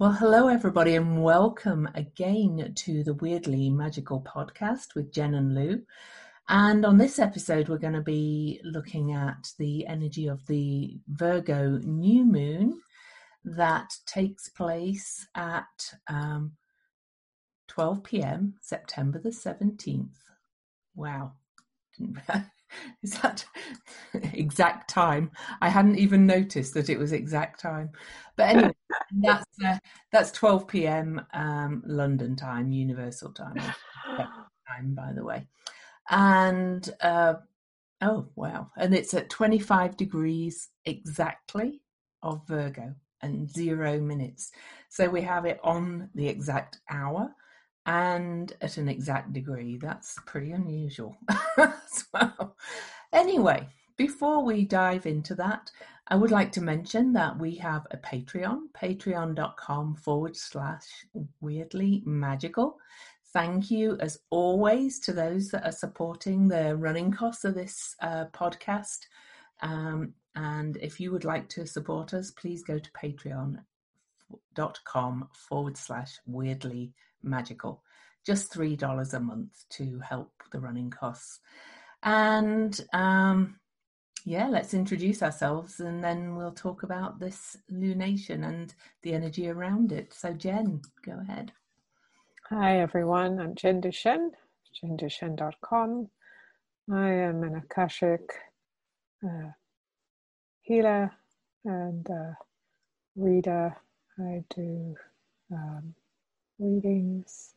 Well, hello everybody and welcome again to the Weirdly Magical Podcast with Jen and Lou. And on this episode, we're going to be looking at the energy of the Virgo new moon that takes place at 12 p.m. September the 17th. Wow. Is that exact time? I hadn't even noticed that it was exact time. But anyway, that's 12 p.m. London time, Universal time. Time, by the way. And oh wow! And it's at 25 degrees exactly of Virgo and 0 minutes. So we have it on the exact hour and at an exact degree. That's pretty unusual as well. Anyway, before we dive into that, I would like to mention that we have a Patreon, patreon.com/weirdlymagical. Thank you, as always, to those that are supporting the running costs of this podcast. And if you would like to support us, please go to patreon.com/weirdlymagical. Just $3 a month to help the running costs. And yeah, let's introduce ourselves and then we'll talk about this lunation and the energy around it. So Jen, go ahead. Hi everyone, I'm Jen Duchene, jenduchene.com. I am an Akashic healer and reader. I do readings.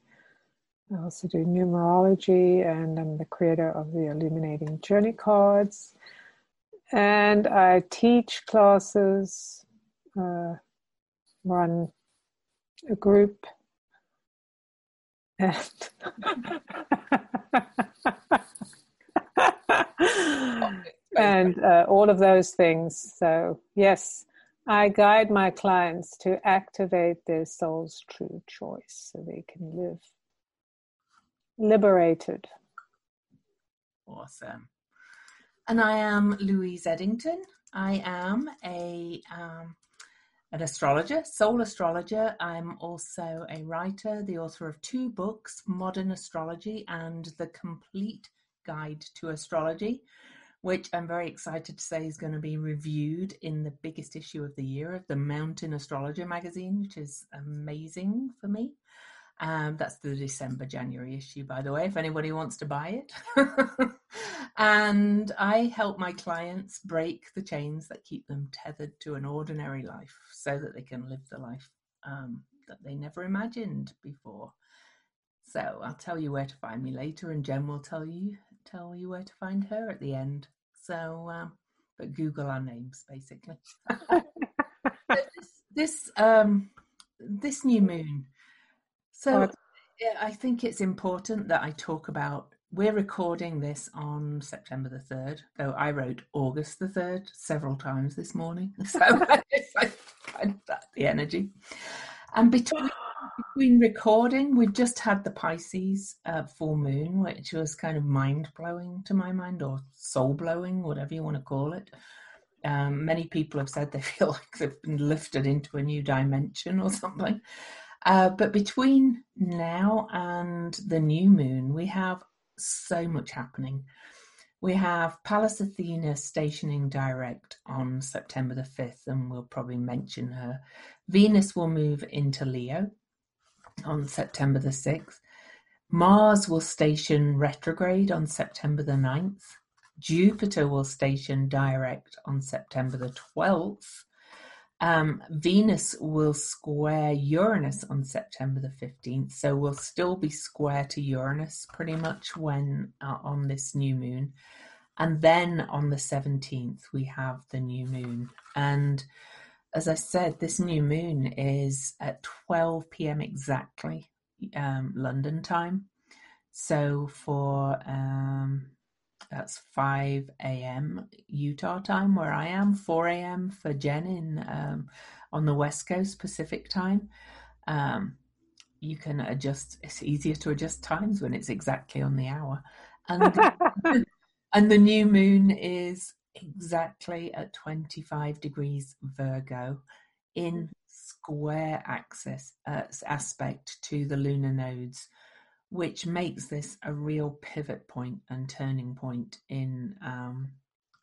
I also do numerology, and I'm the creator of the Illuminating Journey cards. And I teach classes, run a group. And and all of those things. So yes, I guide my clients to activate their soul's true choice so they can live liberated. Awesome. And I am Louise Eddington. I am an astrologer, soul astrologer. I'm also a writer, the author of 2 books, Modern Astrology and The Complete Guide to Astrology, which I'm very excited to say is going to be reviewed in the biggest issue of the year of the Mountain Astrology magazine, which is amazing for me. That's the December-January issue, by the way, if anybody wants to buy it. And I help my clients break the chains that keep them tethered to an ordinary life so that they can live the life that they never imagined before. So I'll tell you where to find me later, and Jen will tell you where to find her at the end. So, but Google our names, basically. This new moon. So I think it's important that I talk about, we're recording this on September the 3rd, though I wrote August the 3rd several times this morning. So I find that the energy. And between recording, we just had the Pisces full moon, which was kind of mind-blowing to my mind, or soul-blowing, whatever you want to call it. Many people have said they feel like they've been lifted into a new dimension or something. But between now and the new moon, we have so much happening. We have Pallas Athena stationing direct on September the 5th, and we'll probably mention her. Venus will move into Leo on September the 6th. Mars will station retrograde on September the 9th. Jupiter will station direct on September the 12th. Venus will square Uranus on September the 15th, so we'll still be square to Uranus pretty much when on this new moon. And then on the 17th we have the new moon, and as I said, this new moon is at 12 p.m. exactly London time, so for that's 5 a.m. Utah time where I am, 4 a.m. for Jen in on the West Coast Pacific time. You can adjust, it's easier to adjust times when it's exactly on the hour. And, and the new moon is exactly at 25 degrees Virgo in square axis aspect to the lunar nodes, which makes this a real pivot point and turning point in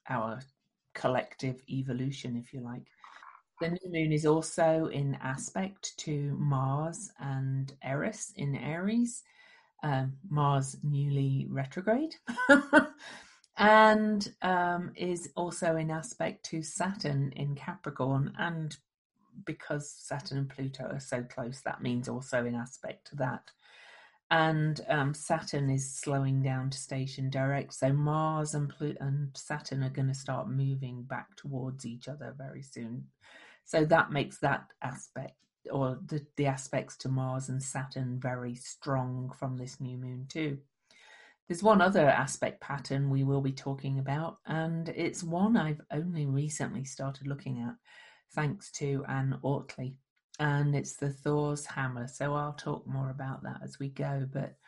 our collective evolution, if you like. The new moon is also in aspect to Mars and Eris in Aries, Mars newly retrograde, and is also in aspect to Saturn in Capricorn. And because Saturn and Pluto are so close, that means also in aspect to that. And Saturn is slowing down to station direct. So Mars and Pluto and Saturn are going to start moving back towards each other very soon. So that makes that aspect, or the aspects to Mars and Saturn, very strong from this new moon too. There's one other aspect pattern we will be talking about, and it's one I've only recently started looking at, thanks to Anne Ortley. And it's the Thor's Hammer. So I'll talk more about that as we go. But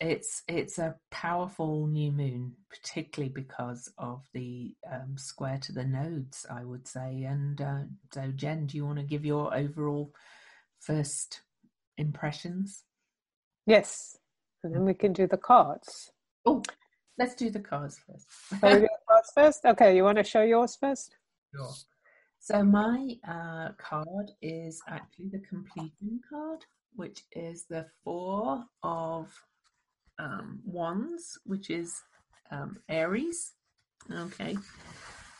it's a powerful new moon, particularly because of the square to the nodes, I would say. And so, Jen, do you want to give your overall first impressions? Yes. And then we can do the cards. Oh, let's do the cards first. Are we doing cards first? Okay, you want to show yours first? Sure. So my card is actually the completion card, which is the four of wands, which is Aries. Okay.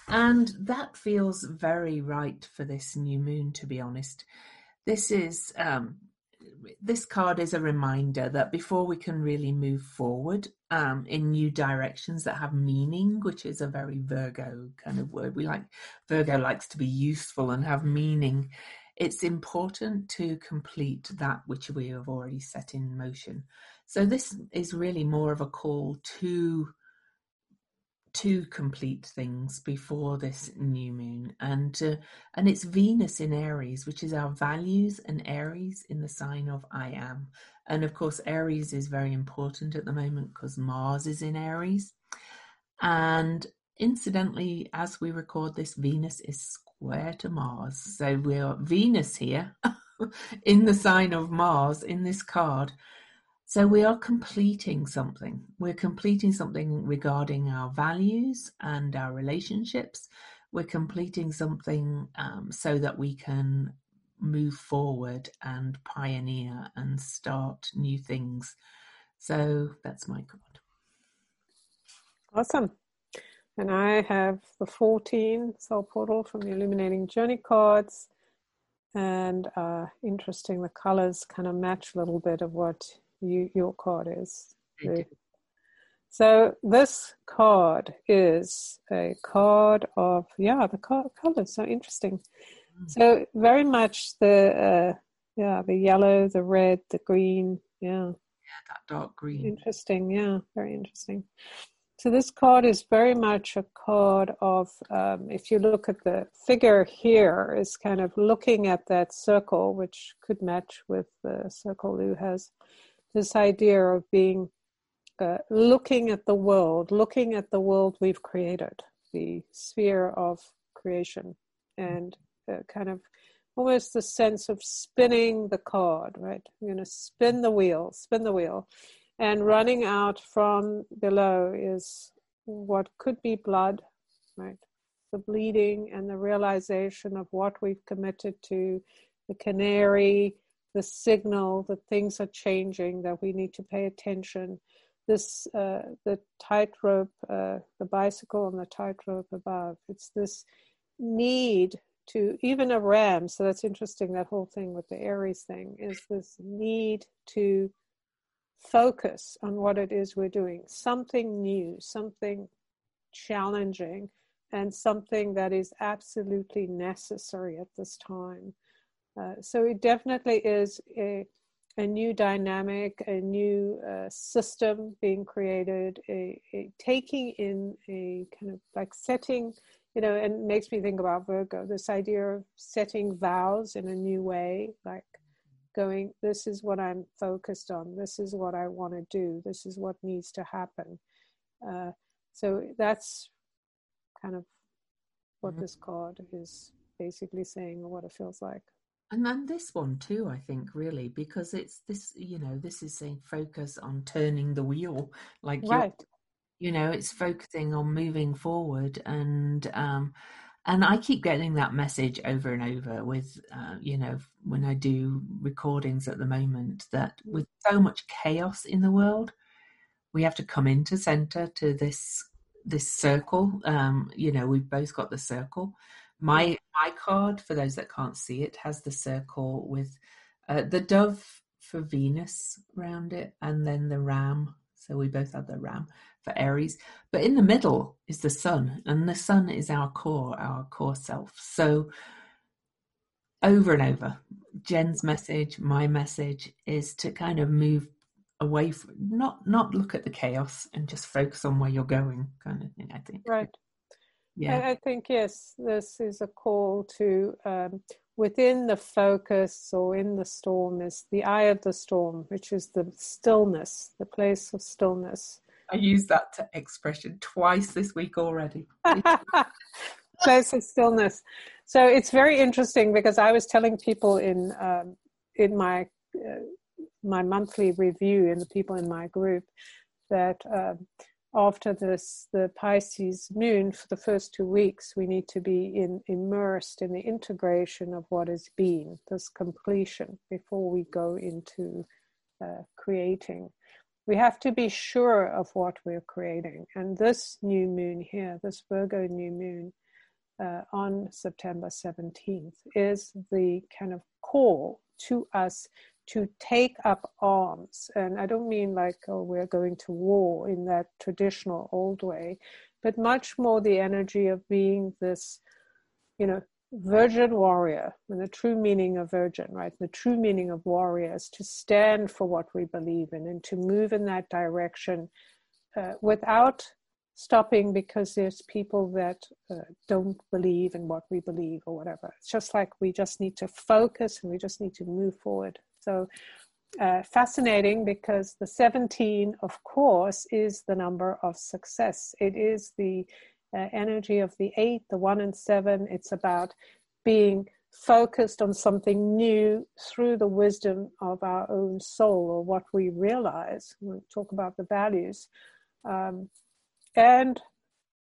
And that feels very right for this new moon, to be honest. This card is a reminder that before we can really move forward in new directions that have meaning, which is a very Virgo kind of word. Virgo likes to be useful and have meaning. It's important to complete that which we have already set in motion. So this is really more of a call to complete things before this new moon, and it's Venus in Aries, which is our values, and Aries in the sign of I am. And of course Aries is very important at the moment because Mars is in Aries, and incidentally, as we record this, Venus is square to Mars, so we're Venus here in the sign of Mars in this card. So we are completing something. We're completing something regarding our values and our relationships. We're completing something so that we can move forward and pioneer and start new things. So that's my card. Awesome. And I have the 14 soul portal from the Illuminating Journey cards. And interesting, the colors kind of match a little bit of what your card is. So this card is a card of the colors. So interesting. So very much the yellow, the red, the green. That dark green. Interesting. Very interesting. So this card is very much a card of if you look at the figure here, is kind of looking at that circle, which could match with the circle Lou has. This idea of being, looking at the world we've created, the sphere of creation, and kind of almost the sense of spinning the card, right? I'm going to spin the wheel. And running out from below is what could be blood, right? The bleeding and the realization of what we've committed to, the canary, the signal that things are changing, that we need to pay attention. This, the tightrope, the bicycle and the tightrope above. It's this need to, even a ram, so that's interesting, that whole thing with the Aries thing, is this need to focus on what it is we're doing. Something new, something challenging, and something that is absolutely necessary at this time. So it definitely is a new dynamic, a new system being created, a taking in a kind of like setting, and it makes me think about Virgo, this idea of setting vows in a new way, like going, this is what I'm focused on, this is what I want to do, this is what needs to happen. So that's kind of what this card is basically saying what it feels like. And then this one too, I think, really, because it's this, you know, this is saying focus on turning the wheel, like, right. You know, it's focusing on moving forward. And I keep getting that message over and over with, you know, when I do recordings at the moment, that with so much chaos in the world, we have to come into center to this circle. You know, we've both got the circle. My card, for those that can't see it, has the circle with the dove for Venus around it, and then the ram. So we both have the ram for Aries. But in the middle is the sun, and the sun is our core self. So over and over, Jen's message, my message, is to kind of move away from, not look at the chaos and just focus on where you're going, kind of thing, I think. Right. Yeah. I think, yes, this is a call to, within the focus or in the storm is the eye of the storm, which is the stillness, the place of stillness. I used that expression twice this week already. Place of stillness. So it's very interesting, because I was telling people in my my monthly review, and the people in my group, that after this, the Pisces moon, for the first 2 weeks, we need to be immersed in the integration of what has been, this completion, before we go into creating. We have to be sure of what we're creating. And this new moon here, this Virgo new moon on September 17th, is the kind of call to us to take up arms. And I don't mean like, oh, we're going to war in that traditional old way, but much more the energy of being this, you know, virgin warrior, and the true meaning of virgin, right? The true meaning of warrior is to stand for what we believe in and to move in that direction without stopping because there's people that don't believe in what we believe or whatever. It's just like we just need to focus and we just need to move forward. So fascinating, because the 17, of course, is the number of success. It is the energy of the 8, the 1 and 7. It's about being focused on something new through the wisdom of our own soul, or what we realize. We'll talk about the values. And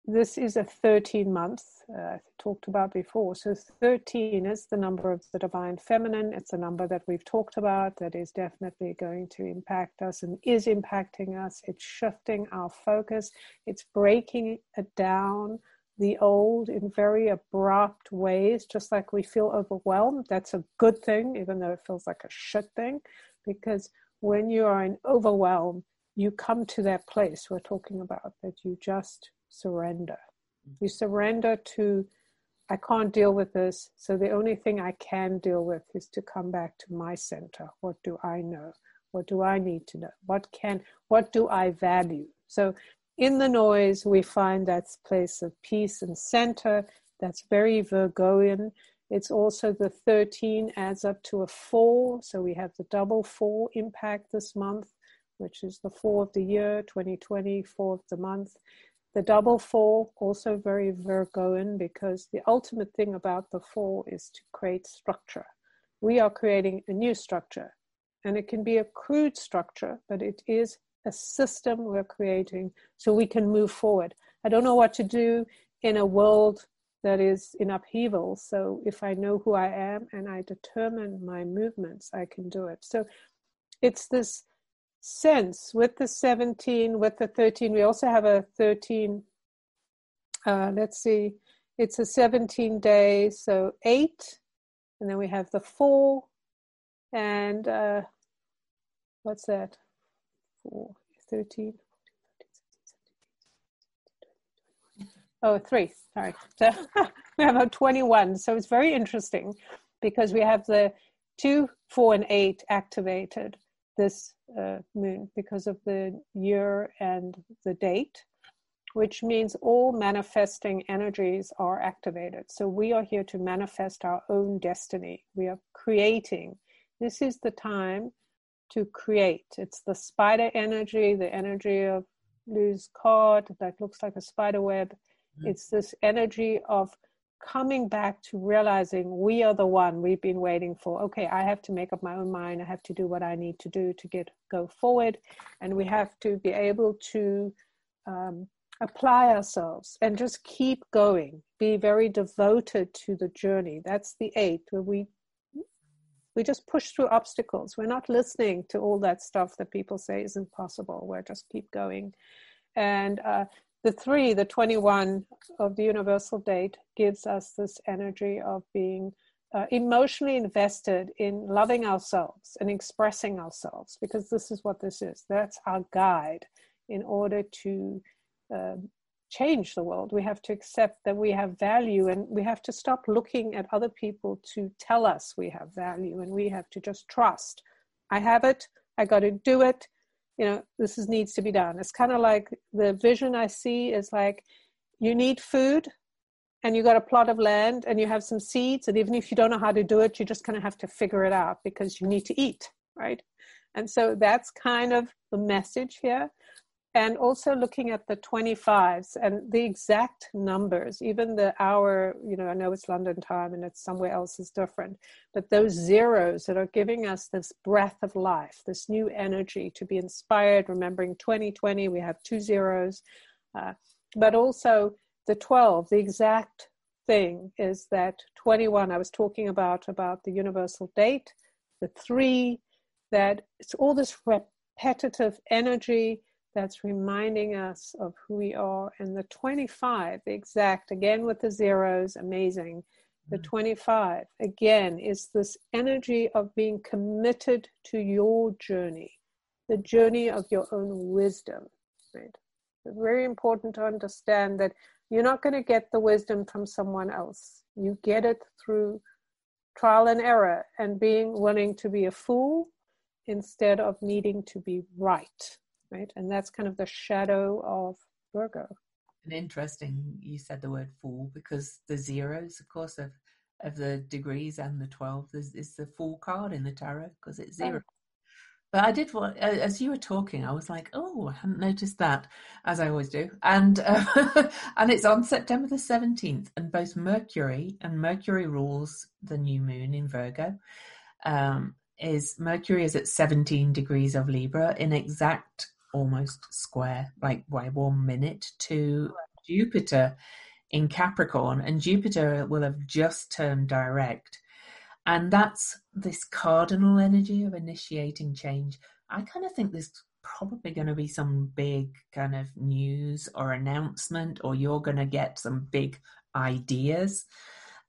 this is a 13-month, I talked about before. So 13 is the number of the divine feminine. It's a number that we've talked about that is definitely going to impact us and is impacting us. It's shifting our focus. It's breaking it down, the old, in very abrupt ways, just like we feel overwhelmed. That's a good thing, even though it feels like a shit thing, because when you are in overwhelm, you come to that place we're talking about, that you just surrender. You surrender to, I can't deal with this, so the only thing I can deal with is to come back to my center. What do I know? What do I need to know? What do I value? So in the noise, we find that place of peace and center. That's very Virgoian. It's also the 13 adds up to a 4. So we have the double 4 impact this month, which is the 4 of the year, 2020, 4 of the month. The double 4, also very Virgoan, because the ultimate thing about the 4 is to create structure. We are creating a new structure, and it can be a crude structure, but it is a system we're creating so we can move forward. I don't know what to do in a world that is in upheaval, so if I know who I am and I determine my movements, I can do it. So it's this sense with the 17, with the 13, we also have a 13, let's see, it's a 17 day, so 8, and then we have the 4, and what's that, 4, 13, 3, sorry, so we have a 21, so it's very interesting, because we have the 2, 4, and 8 activated this moon because of the year and the date, which means all manifesting energies are activated. So we are here to manifest our own destiny. We are creating. This is the time to create. It's the spider energy, the energy of Lou's card that looks like a spider web. Mm-hmm. It's this energy of coming back to realizing we are the one we've been waiting for. Okay, I have to make up my own mind. I have to do what I need to do to go forward. And we have to be able to apply ourselves and just keep going. Be very devoted to the journey. That's the 8, where we just push through obstacles. We're not listening to all that stuff that people say isn't possible. We're just keep going. And the 3, the 21 of the universal date, gives us this energy of being emotionally invested in loving ourselves and expressing ourselves, because this is what this is. That's our guide in order to change the world. We have to accept that we have value, and we have to stop looking at other people to tell us we have value, and we have to just trust. I have it. I got to do it. You know, this needs to be done. It's kind of like the vision I see is like, you need food and you got a plot of land and you have some seeds. And even if you don't know how to do it, you're just going to have to figure it out because you need to eat, right? And so that's kind of the message here. And also looking at the 25s and the exact numbers, even the hour, you know, I know it's London time and it's somewhere else is different, but those zeros that are giving us this breath of life, this new energy to be inspired, remembering 2020, we have 2 zeros, but also the 12, the exact thing is that 21 I was talking about the universal date, the 3, that it's all this repetitive energy that's reminding us of who we are. And the 25, the exact, again with the zeros, amazing. The 25, again, is this energy of being committed to your journey, the journey of your own wisdom, right? It's very important to understand that you're not going to get the wisdom from someone else. You get it through trial and error and being willing to be a fool instead of needing to be right. Right, and that's kind of the shadow of Virgo. And interesting, you said the word fool, because the zeros, of course, of the degrees and the 12, is the fool card in the tarot because it's zero. Oh. But I did, as you were talking, I was like, oh, I hadn't noticed that, as I always do. And and it's on September the 17th, and both Mercury rules the new moon in Virgo. Mercury is at 17 degrees of Libra, in exact almost square, like by 1 minute, to Jupiter in Capricorn, and Jupiter will have just turned direct, and that's this cardinal energy of initiating change. I kind of think there's probably going to be some big kind of news or announcement, or you're going to get some big ideas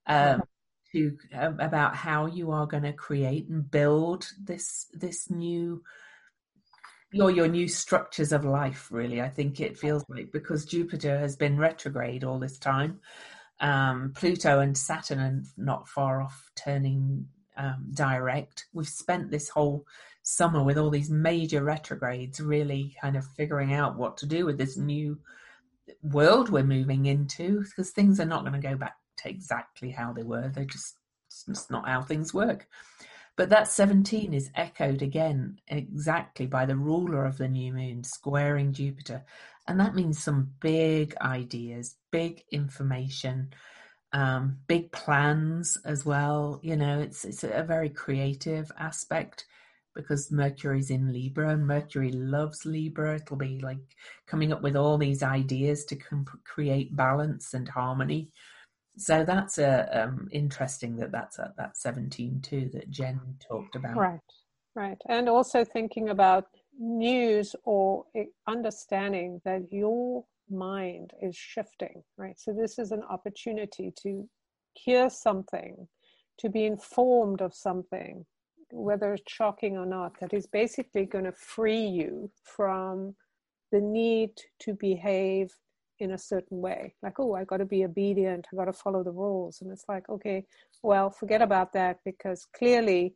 about how you are going to create and build this new, your new structures of life, really. I think it feels like, because Jupiter has been retrograde all this time, Pluto and Saturn are not far off turning direct. We've spent this whole summer with all these major retrogrades really kind of figuring out what to do with this new world we're moving into, because things are not going to go back exactly how they were. They're just not how things work. But that 17 is echoed again exactly by the ruler of the new moon squaring Jupiter, and that means some big ideas, big information, big plans as well. You know, it's a very creative aspect, because Mercury's in Libra, and Mercury loves Libra. It'll be like coming up with all these ideas to create balance and harmony. So that's interesting that's at that 17 too that Jen talked about. Right. And also thinking about news or understanding that your mind is shifting, right? So this is an opportunity to hear something, to be informed of something, whether it's shocking or not, that is basically going to free you from the need to behave in a certain way. Like, oh, I got to be obedient, I got to follow the rules. And it's like, okay, well, forget about that, because clearly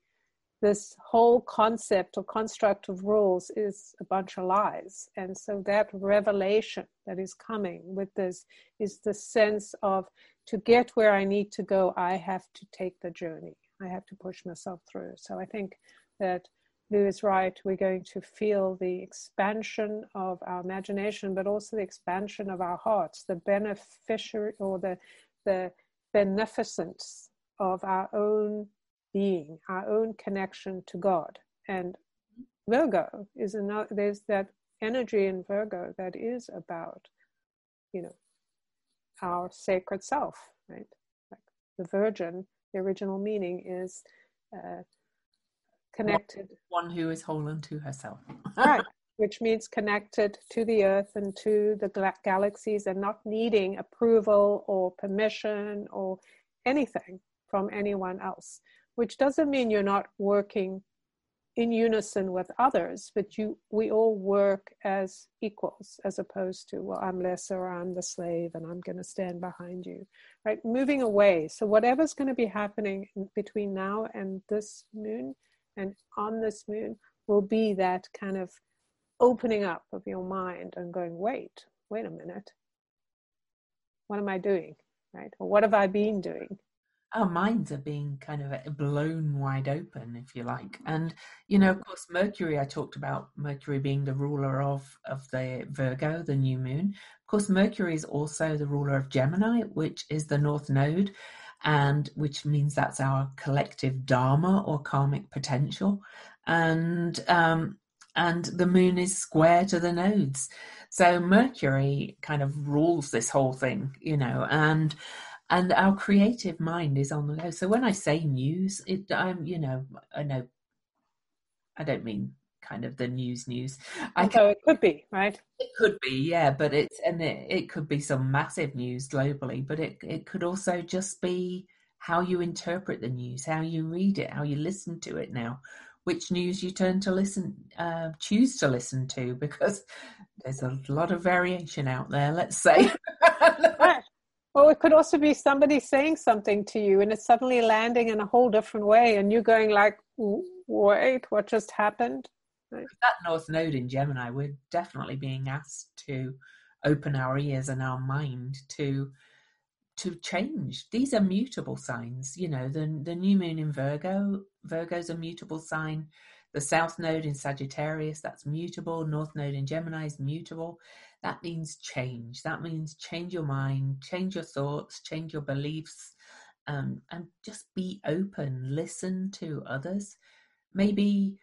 this whole concept or construct of rules is a bunch of lies. And so that revelation that is coming with this is the sense of, to get where I need to go, I have to take the journey. I have to push myself through. So I think that Lou is right. We're going to feel the expansion of our imagination, but also the expansion of our hearts, the beneficiary, or the beneficence of our own being, our own connection to God. And Virgo is another, there's that energy in Virgo that is about, you know, our sacred self, right? Like the Virgin, the original meaning is connected. One who is whole unto herself. Right, which means connected to the earth and to the galaxies and not needing approval or permission or anything from anyone else, which doesn't mean you're not working in unison with others, but we all work as equals, as opposed to, well, I'm lesser, or I'm the slave, and I'm going to stand behind you, right? Moving away. So whatever's going to be happening between now and this moon, and on this moon, will be that kind of opening up of your mind and going, wait a minute, what am I doing, right? Or what have I been doing? Our minds are being kind of blown wide open, if you like. And, you know, of course, Mercury, I talked about Mercury being the ruler of the Virgo, the new moon. Of course, Mercury is also the ruler of Gemini, which is the North Node, and which means that's our collective dharma or karmic potential. And the moon is square to the nodes. So Mercury kind of rules this whole thing, you know, and our creative mind is on the go. So when I say news, I don't mean kind of the news. It could be, right? It could be, yeah. But it could be some massive news globally, but it could also just be how you interpret the news, how you read it, how you listen to it now, which news you choose to listen to, because there's a lot of variation out there, let's say. Well, it could also be somebody saying something to you and it's suddenly landing in a whole different way and you're going like, wait, what just happened? Right? That North Node in Gemini, we're definitely being asked to open our ears and our mind to change. These are mutable signs. You know, the new moon in Virgo's a mutable sign. The South Node in Sagittarius, that's mutable. North Node in Gemini is mutable. That means change. That means change your mind, change your thoughts, change your beliefs, and just be open. Listen to others. Maybe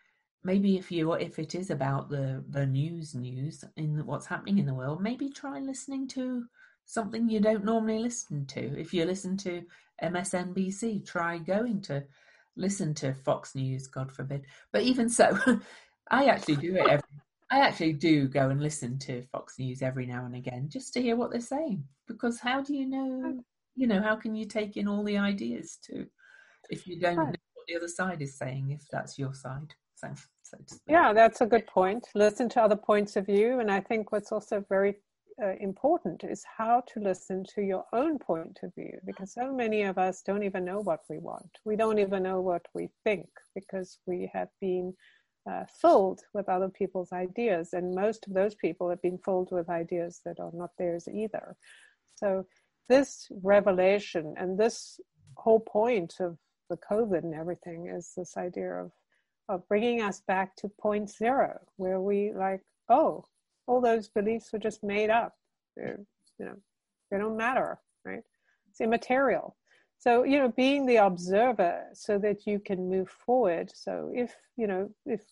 if it is about the news in what's happening in the world, maybe try listening to something you don't normally listen to. If you listen to MSNBC, try going to listen to Fox News, God forbid. But even so, I actually do go and listen to Fox News every now and again just to hear what they're saying. Because how do you know, how can you take in all the ideas too, if you don't know what the other side is saying, if that's your side? So to speak. Yeah, that's a good point. Listen to other points of view. And I think what's also very important is how to listen to your own point of view, because so many of us don't even know what we want. We don't even know what we think because we have been filled with other people's ideas, and most of those people have been filled with ideas that are not theirs either. So this revelation and this whole point of the COVID and everything is this idea of bringing us back to point zero, where we like, oh, all those beliefs were just made up. They don't matter, right? It's immaterial. So, being the observer so that you can move forward. So if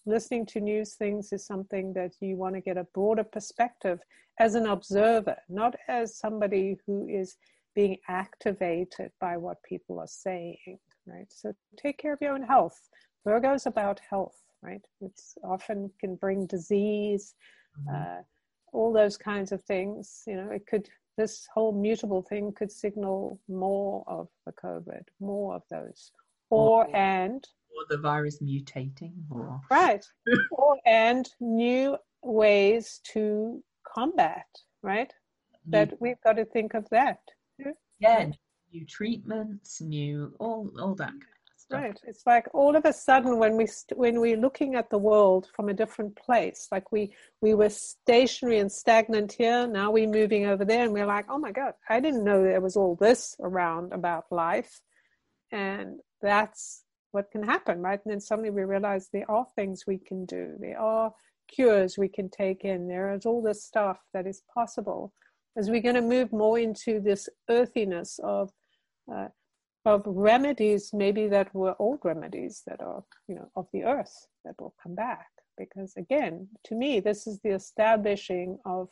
listening to news things is something that you want to get a broader perspective as an observer, not as somebody who is being activated by what people are saying, right? So take care of your own health. Virgo is about health, right? It's often can bring disease, all those kinds of things. This whole mutable thing could signal more of the COVID, more of those, or the virus mutating, or right, and new ways to combat, right? But we've got to think of that too. Yeah, new treatments, new all that kind of stuff. Right, it's like all of a sudden when we're looking at the world from a different place, like we were stationary and stagnant here, now we're moving over there and we're like, oh my God, I didn't know there was all this around about life. And that's what can happen, right? And then suddenly we realize there are things we can do. There are cures we can take in. There is all this stuff that is possible. As we're going to move more into this earthiness of of remedies, maybe that were old remedies that are, you know, of the earth that will come back. Because again, to me, this is the establishing of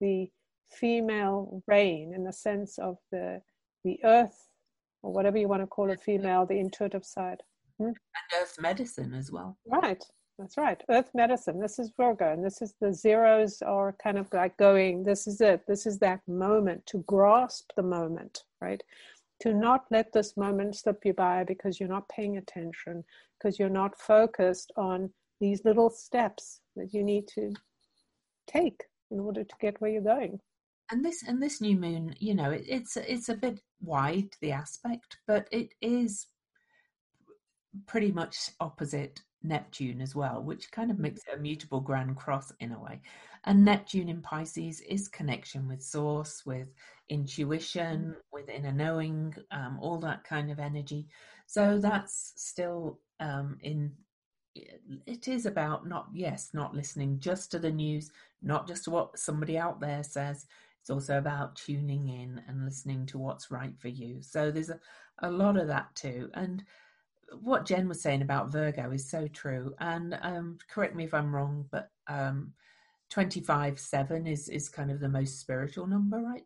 the female reign in the sense of the earth, or whatever you want to call a female, the intuitive side. And earth medicine as well. Right. That's right. Earth medicine. This is Virgo. And this is the zeros are kind of like going, this is it. This is that moment, to grasp the moment, right? To not let this moment slip you by because you're not paying attention, because you're not focused on these little steps that you need to take in order to get where you're going. And this new moon, you know, it's a bit wide, the aspect, but it is pretty much opposite Neptune as well, which kind of makes it a mutable grand cross in a way. And Neptune in Pisces is connection with source, with intuition, with inner knowing, all that kind of energy. So that's still it is about not listening just to the news, not just to what somebody out there says. It's also about tuning in and listening to what's right for you. So there's a lot of that too. And what Jen was saying about Virgo is so true. And correct me if I'm wrong, but 25/7 is kind of the most spiritual number, right?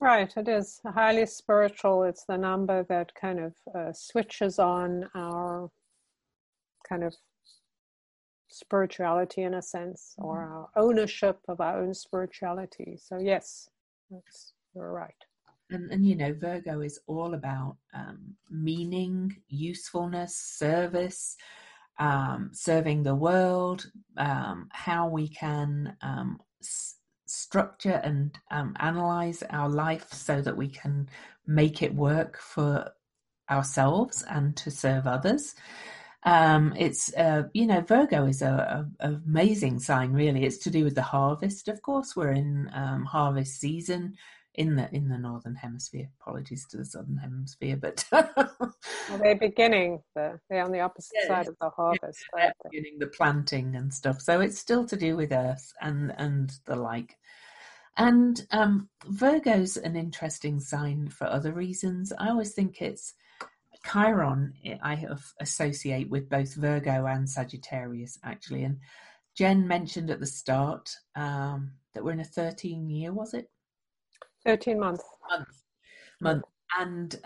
Right, it is highly spiritual. It's the number that kind of switches on our kind of spirituality in a sense, or our ownership of our own spirituality. So yes, you're right. And you know, Virgo is all about meaning, usefulness, service, serving the world, how we can structure and analyze our life so that we can make it work for ourselves and to serve others. Virgo is an amazing sign, really. It's to do with the harvest. Of course, we're in harvest season in the northern hemisphere. Apologies to the southern hemisphere, but they're beginning. They're on the opposite side of the harvest. They're beginning the planting and stuff. So it's still to do with earth and the like. And Virgo's an interesting sign for other reasons. I always think it's Chiron I associate with both Virgo and Sagittarius, actually. And Jen mentioned at the start that we're in a 13-year, was it? 13-month. And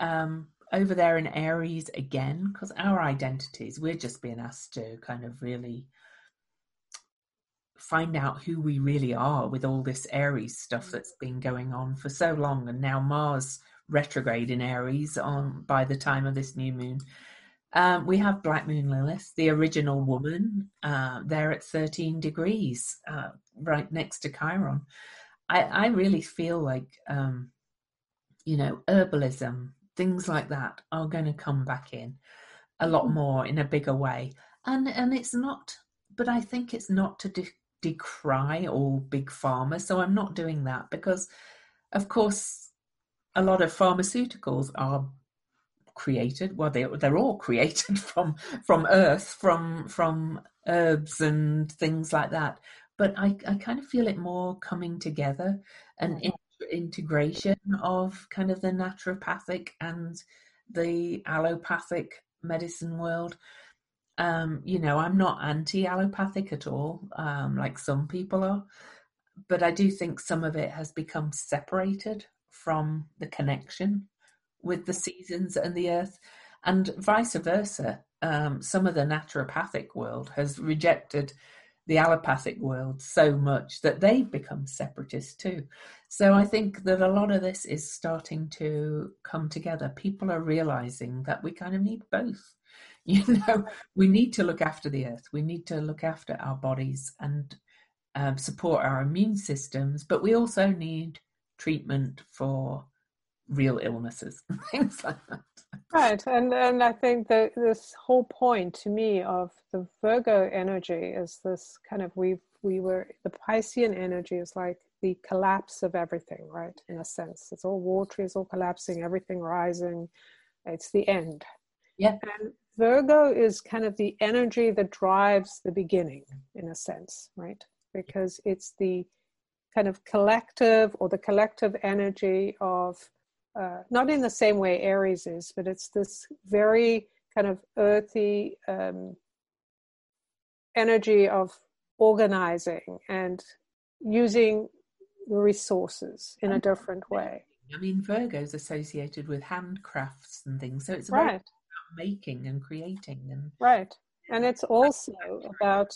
over there in Aries again, because our identities, we're just being asked to kind of really find out who we really are with all this Aries stuff that's been going on for so long. And now Mars retrograde in Aries by the time of this new moon. We have Black Moon Lilith, the original woman, there at 13 degrees, right next to Chiron. I really feel like, herbalism, things like that are going to come back in a lot more in a bigger way. And it's not, but I think it's not to decry all big pharma. So I'm not doing that because, of course, a lot of pharmaceuticals are created. Well, they're all created from earth, from herbs and things like that. But I kind of feel it more coming together and integration of kind of the naturopathic and the allopathic medicine world. I'm not anti-allopathic at all, like some people are. But I do think some of it has become separated from the connection with the seasons and the earth, and vice versa. Some of the naturopathic world has rejected the allopathic world so much that they've become separatists too. So I think that a lot of this is starting to come together. People are realizing that we kind of need both. We need to look after the earth. We need to look after our bodies and support our immune systems, but we also need treatment for real illnesses, things like that. Right, and I think that this whole point to me of the Virgo energy is this kind of the Piscean energy is like the collapse of everything, right? In a sense, it's all watery, it's all collapsing, everything rising, it's the end. Yeah. And Virgo is kind of the energy that drives the beginning, in a sense, right? Because it's the kind of collective energy of not in the same way Aries is, but it's this very kind of earthy energy of organizing and using resources in a different way. I mean, Virgo's associated with handcrafts and things, so it's about making and creating, and and it's also about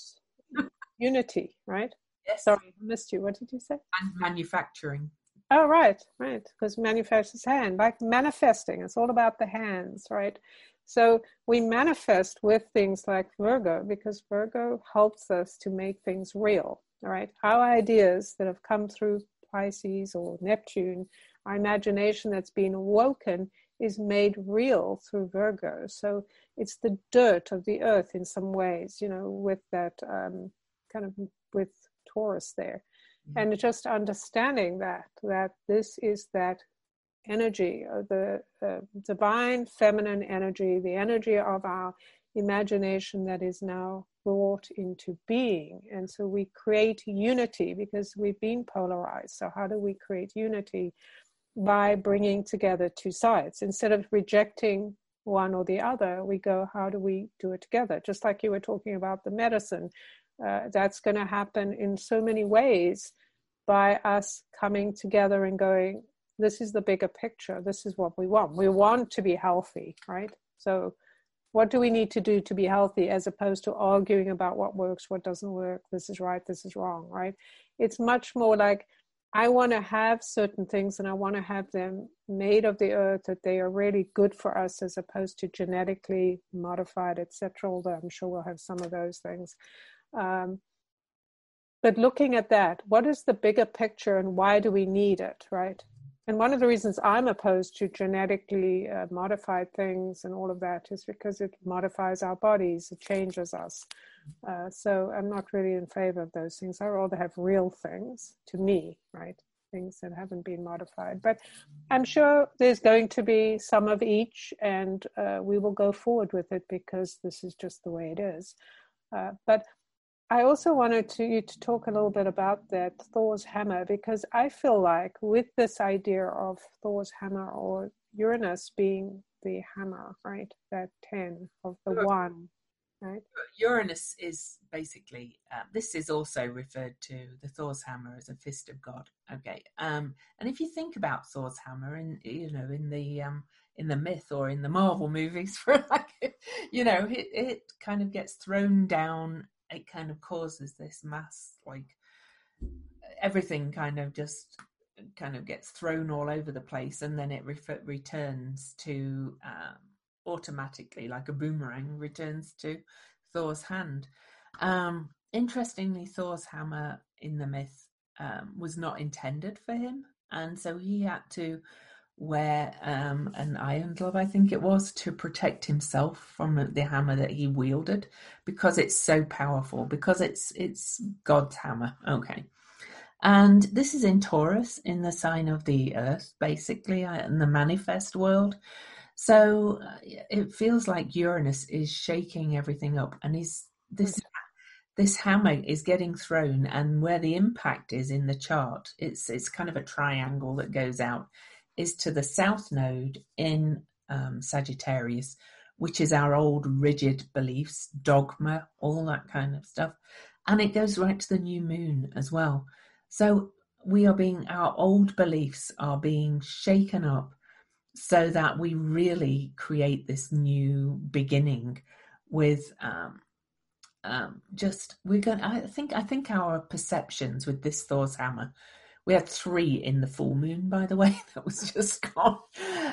unity, right? Yes. Sorry, I missed you. What did you say? And manufacturing. Oh, right. Because manufactures hand, like manifesting. It's all about the hands, right? So we manifest with things like Virgo, because Virgo helps us to make things real, all right? Our ideas that have come through Pisces or Neptune, our imagination that's been awoken is made real through Virgo. So it's the dirt of the earth in some ways, you know, with that kind of with Taurus there. Mm-hmm. And just understanding that this is that energy, the divine feminine energy, the energy of our imagination that is now brought into being. And so we create unity because we've been polarized. So how do we create unity? By bringing together two sides. Instead of rejecting one or the other, we go, how do we do it together? Just like you were talking about the medicine, that's going to happen in so many ways by us coming together and going, this is the bigger picture. This is what we want. We want to be healthy, right? So what do we need to do to be healthy, as opposed to arguing about what works, what doesn't work, this is right, this is wrong, right? It's much more like, I want to have certain things and I want to have them made of the earth, that they are really good for us, as opposed to genetically modified, etc. Although I'm sure we'll have some of those things. But looking at that, what is the bigger picture and why do we need it, right? And one of the reasons I'm opposed to genetically modified things and all of that is because it modifies our bodies, it changes us. So I'm not really in favor of those things. I rather have real things, to me, right? Things that haven't been modified. But I'm sure there's going to be some of each, and we will go forward with it because this is just the way it is. But I also wanted you to talk a little bit about that Thor's hammer, because I feel like with this idea of Thor's hammer, or Uranus being the hammer, right? That 10 of the one, right? Uranus is basically, this is also referred to, the Thor's hammer, as a fist of God. Okay. And if you think about Thor's hammer in the myth or in the Marvel movies, for like, you know, it kind of gets thrown down. It kind of causes this mass, like everything kind of just kind of gets thrown all over the place, and then it returns to automatically, like a boomerang, returns to Thor's hand. Interestingly, Thor's hammer in the myth was not intended for him, and so he had to wear an iron glove, I think it was, to protect himself from the hammer that he wielded, because it's so powerful, because it's God's hammer. Okay. And this is in Taurus, in the sign of the earth, basically, in the manifest world. So it feels like Uranus is shaking everything up, and is this hammer is getting thrown, and where the impact is in the chart, it's kind of a triangle that goes out, is to the south node in Sagittarius, which is our old rigid beliefs, dogma, all that kind of stuff. And it goes right to the new moon as well. So our old beliefs are being shaken up so that we really create this new beginning with I think our perceptions with this Thor's hammer. We had 3 in the full moon, by the way, that was just gone.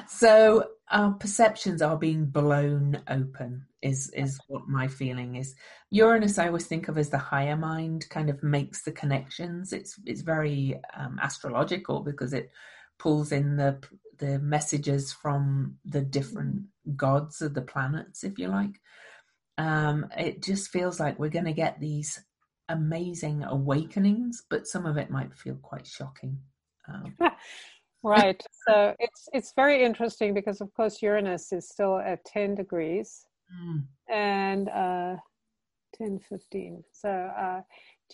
So our perceptions are being blown open is what my feeling is. Uranus, I always think of as the higher mind, kind of makes the connections. It's very astrological, because it pulls in the messages from the different gods of the planets, if you like. It just feels like we're going to get these amazing awakenings, but some of it might feel quite shocking. Right. So it's very interesting, because of course Uranus is still at 10 degrees and 10:15. So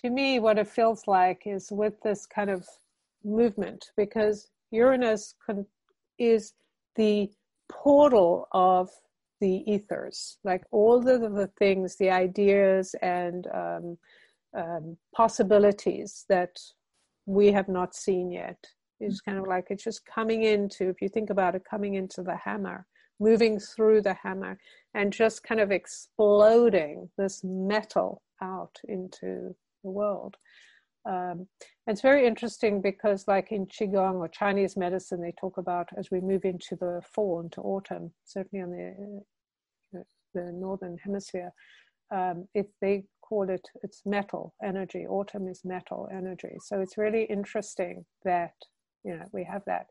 to me, what it feels like is with this kind of movement, because Uranus is the portal of the ethers, like all the things, the ideas and possibilities that we have not seen yet. It's kind of like, it's just coming into, if you think about it, coming into the hammer, moving through the hammer and just kind of exploding this metal out into the world. It's very interesting because like in Qigong or Chinese medicine, they talk about as we move into the fall, into autumn, certainly on the northern hemisphere, if they call it, it's metal energy. Autumn is metal energy. So it's really interesting that, you know, we have that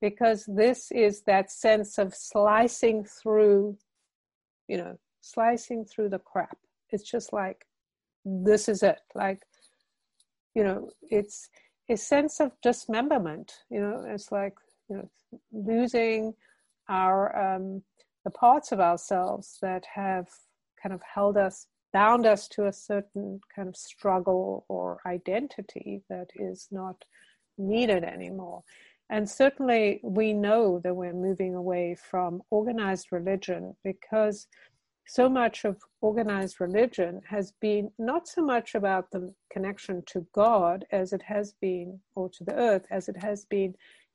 because this is that sense of slicing through, you know, slicing through the crap. It's just like, this is it. Like, you know, it's a sense of dismemberment, you know, it's like, you know, losing our, the parts of ourselves that have kind of held us, bound us to a certain kind of struggle or identity that is not needed anymore. And certainly we know that we're moving away from organized religion because so much of organized religion has been not so much about the connection to God as it has been, or to the earth, as it has been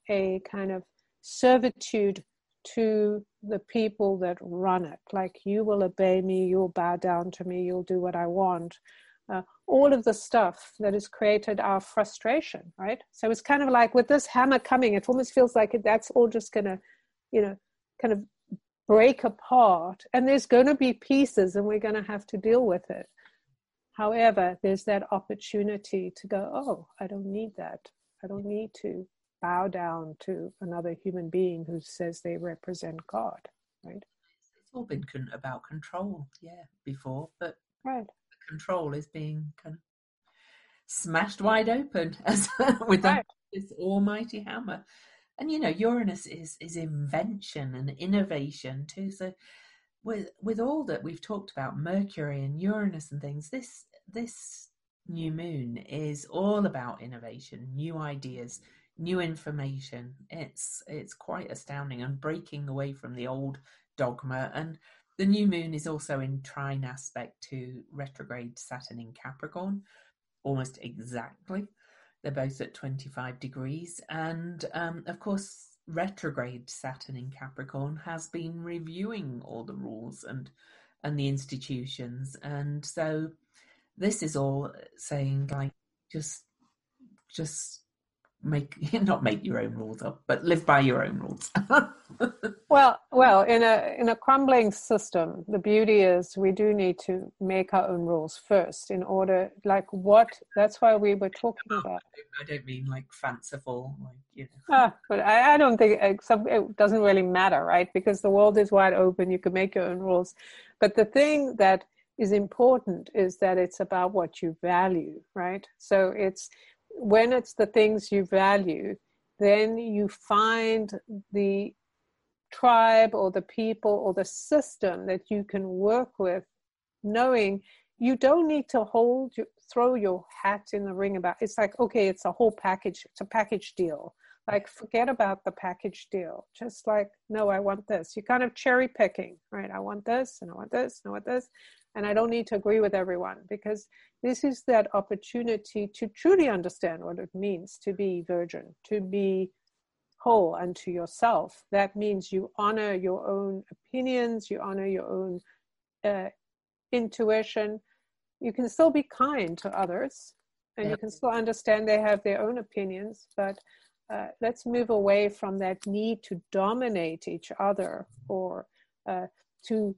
a kind of servitude to the people that run it. Like, you will obey me, you'll bow down to me, you'll do what I want. All of the stuff that has created our frustration, right? So it's kind of like with this hammer coming, it almost feels like that's all just going to, you know, kind of break apart, and there's going to be pieces and we're going to have to deal with it. However, there's that opportunity to go, oh, I don't need that. I don't need to bow down to another human being who says they represent God, right? It's all been about control, yeah, before, but right. The control is being kind of smashed wide open as with right. This almighty hammer. And, you know, Uranus is invention and innovation too. So with all that we've talked about, Mercury and Uranus and things, this new moon is all about innovation, new ideas, new information. It's quite astounding, and breaking away from the old dogma. And the new moon is also in trine aspect to retrograde Saturn in Capricorn, almost exactly. They're both at 25 degrees. And, of course, retrograde Saturn in Capricorn has been reviewing all the rules and the institutions. And so this is all saying, like, just not make your own rules up, but live by your own rules. Well, in a crumbling system, the beauty is we do need to make our own rules first in order, like what, that's why we were talking about. I don't mean like fanciful, like, you know. But I don't think, it doesn't really matter, right? Because the world is wide open, you can make your own rules. But the thing that is important is that it's about what you value, right? So it's, when it's the things you value, then you find the tribe or the people or the system that you can work with, knowing you don't need to throw your hat in the ring about, it's like, okay, it's a whole package, it's a package deal. Like, forget about the package deal. Just like, no, I want this. You're kind of cherry picking, right? I want this and I want this and I want this. And I don't need to agree with everyone, because this is that opportunity to truly understand what it means to be virgin, to be whole unto yourself. That means you honor your own opinions, you honor your own intuition. You can still be kind to others, and you can still understand they have their own opinions, but let's move away from that need to dominate each other or to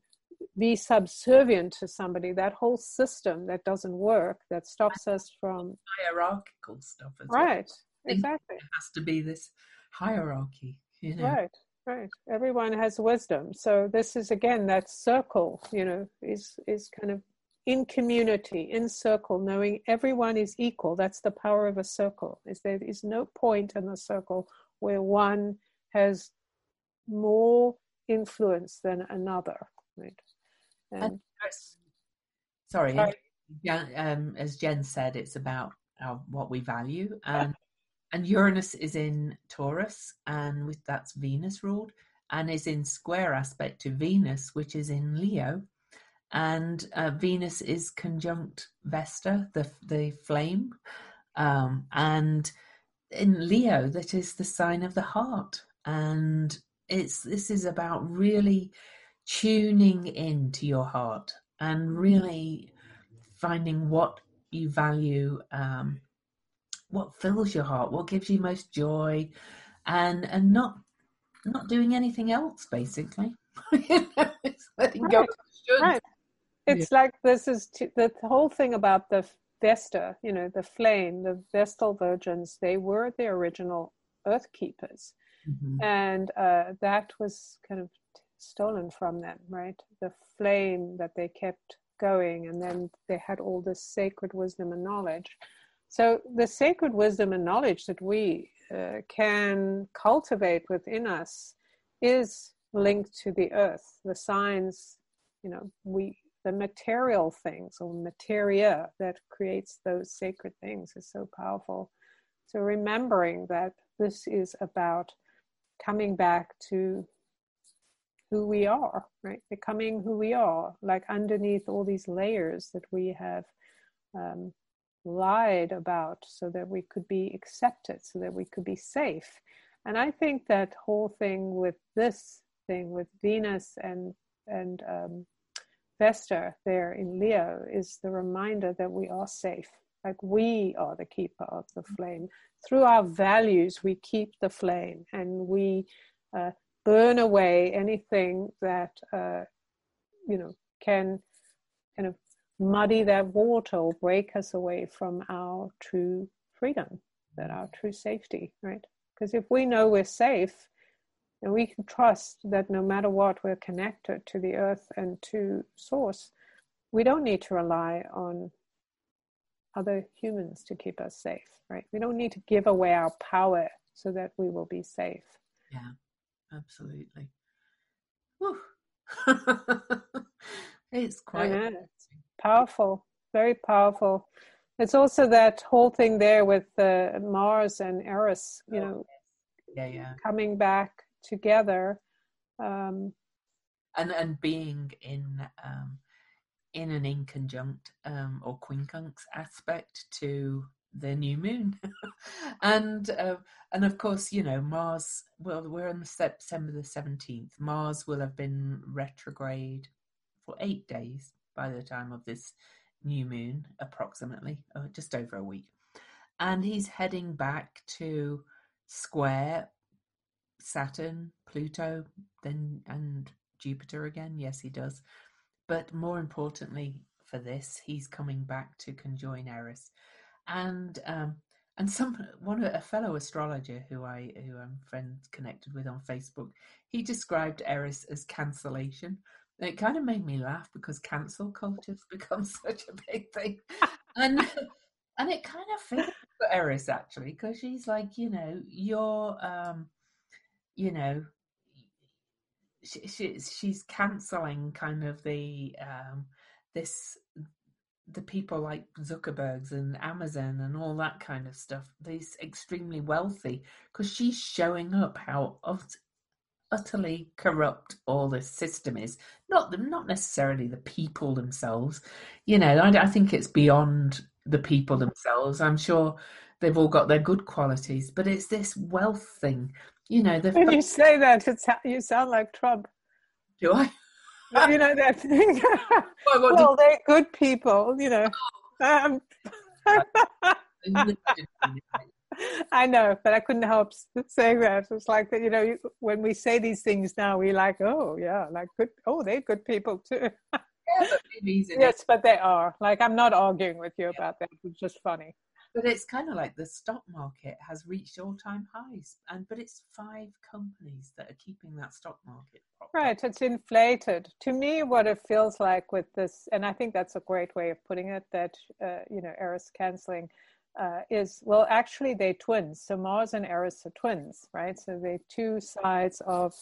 be subservient to somebody. That whole system that doesn't work, that stops us from hierarchical stuff as right well. Exactly, it has to be this hierarchy, you know? right everyone has wisdom, so this is again that circle, you know, is kind of in community, in circle, knowing everyone is equal. That's the power of a circle, is there is no point in the circle where one has more influence than another, right? And sorry. As Jen said, it's about what we value, and And Uranus is in Taurus, and that's Venus ruled, and is in square aspect to Venus, which is in Leo. And Venus is conjunct Vesta, the flame, and in Leo, that is the sign of the heart. And this is about really tuning in to your heart and really finding what you value, what fills your heart, what gives you most joy, and not doing anything else, basically. You know, it's letting go. Right. It's like this is the whole thing about the Vesta, you know, the flame, the Vestal Virgins. They were the original Earth Keepers, and that was kind of stolen from them, right? The flame that they kept going, and then they had all this sacred wisdom and knowledge. So the sacred wisdom and knowledge that we can cultivate within us is linked to the earth, the signs, you know, the material things or materia that creates those sacred things is so powerful. So remembering that this is about coming back to who we are, right? Becoming who we are, like underneath all these layers that we have lied about so that we could be accepted, so that we could be safe. And I think that whole thing with this thing, with Venus and Vesta there in Leo, is the reminder that we are safe. Like we are the keeper of the flame. Through our values, we keep the flame, and we burn away anything that, you know, can kind of muddy that water or break us away from our true freedom, that our true safety, right? Because if we know we're safe, and we can trust that no matter what, we're connected to the earth and to source, we don't need to rely on other humans to keep us safe, right? We don't need to give away our power so that we will be safe. Yeah, absolutely. Whew. It's quite powerful, very powerful. It's also that whole thing there with Mars and Eris, you know, coming back together, and being in an inconjunct or quincunx aspect to the new moon. and of course, you know, Mars, well, we're on September the 17th. Mars will have been retrograde for 8 days by the time of this new moon, approximately, just over a week, and he's heading back to square Saturn, Pluto, then and Jupiter again. Yes, he does. But more importantly for this, he's coming back to conjoin Eris, and a fellow astrologer who I'm friends connected with on Facebook, he described Eris as cancellation. And it kind of made me laugh because cancel culture's become such a big thing, and it kind of fits for Eris actually, because she's like, you know, you're you know, she's cancelling kind of the people like Zuckerbergs and Amazon and all that kind of stuff, these extremely wealthy, because she's showing up how utterly corrupt all this system is. Not necessarily the people themselves, you know. I think it's beyond the people themselves. I'm sure they've all got their good qualities, but it's this wealth thing. You know, when you say that, you sound like Trump. Do I? You know that thing. Well, they're good people, you know. I know, but I couldn't help saying that. It's like that, you know, when we say these things now, we like, oh yeah, like good. Oh, they're good people too. Yes, but they are. Like, I'm not arguing with you about that. It's just funny. But it's kind of like the stock market has reached all-time highs, but it's 5 companies that are keeping that stock market propped. Right, it's inflated. To me, what it feels like with this, and I think that's a great way of putting it, that, you know, Eris cancelling is, well, actually they're twins. So Mars and Eris are twins, right? So they're two sides of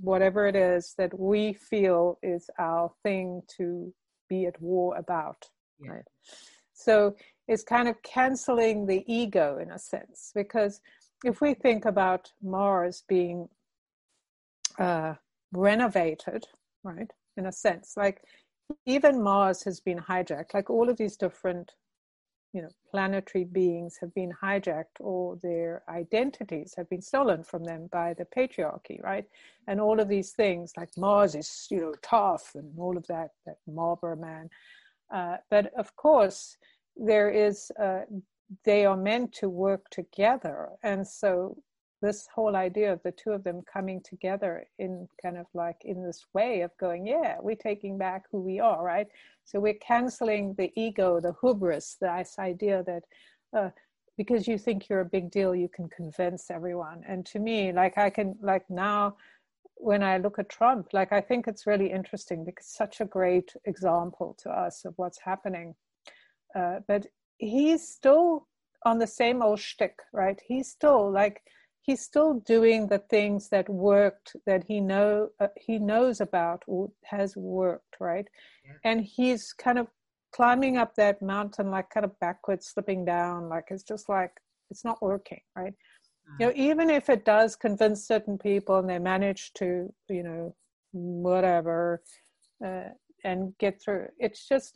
whatever it is that we feel is our thing to be at war about, right? So it's kind of canceling the ego in a sense, because if we think about Mars being renovated, right, in a sense, like even Mars has been hijacked, like all of these different, you know, planetary beings have been hijacked, or their identities have been stolen from them by the patriarchy, right? And all of these things, like Mars is, you know, tough and all of that, that Marlboro man. But of course, there is, they are meant to work together. And so this whole idea of the two of them coming together in kind of like in this way of going, yeah, we're taking back who we are, right? So we're canceling the ego, the hubris, this idea that because you think you're a big deal, you can convince everyone. And to me, like I can, like now when I look at Trump, like I think it's really interesting because such a great example to us of what's happening. But he's still on the same old shtick, right? He's still like, he's still doing the things that worked, that he knows about or has worked, right? Yeah. And he's kind of climbing up that mountain, like kind of backwards, slipping down, like it's just like, it's not working, right? You know, even if it does convince certain people and they manage to, you know, whatever, and get through, it's just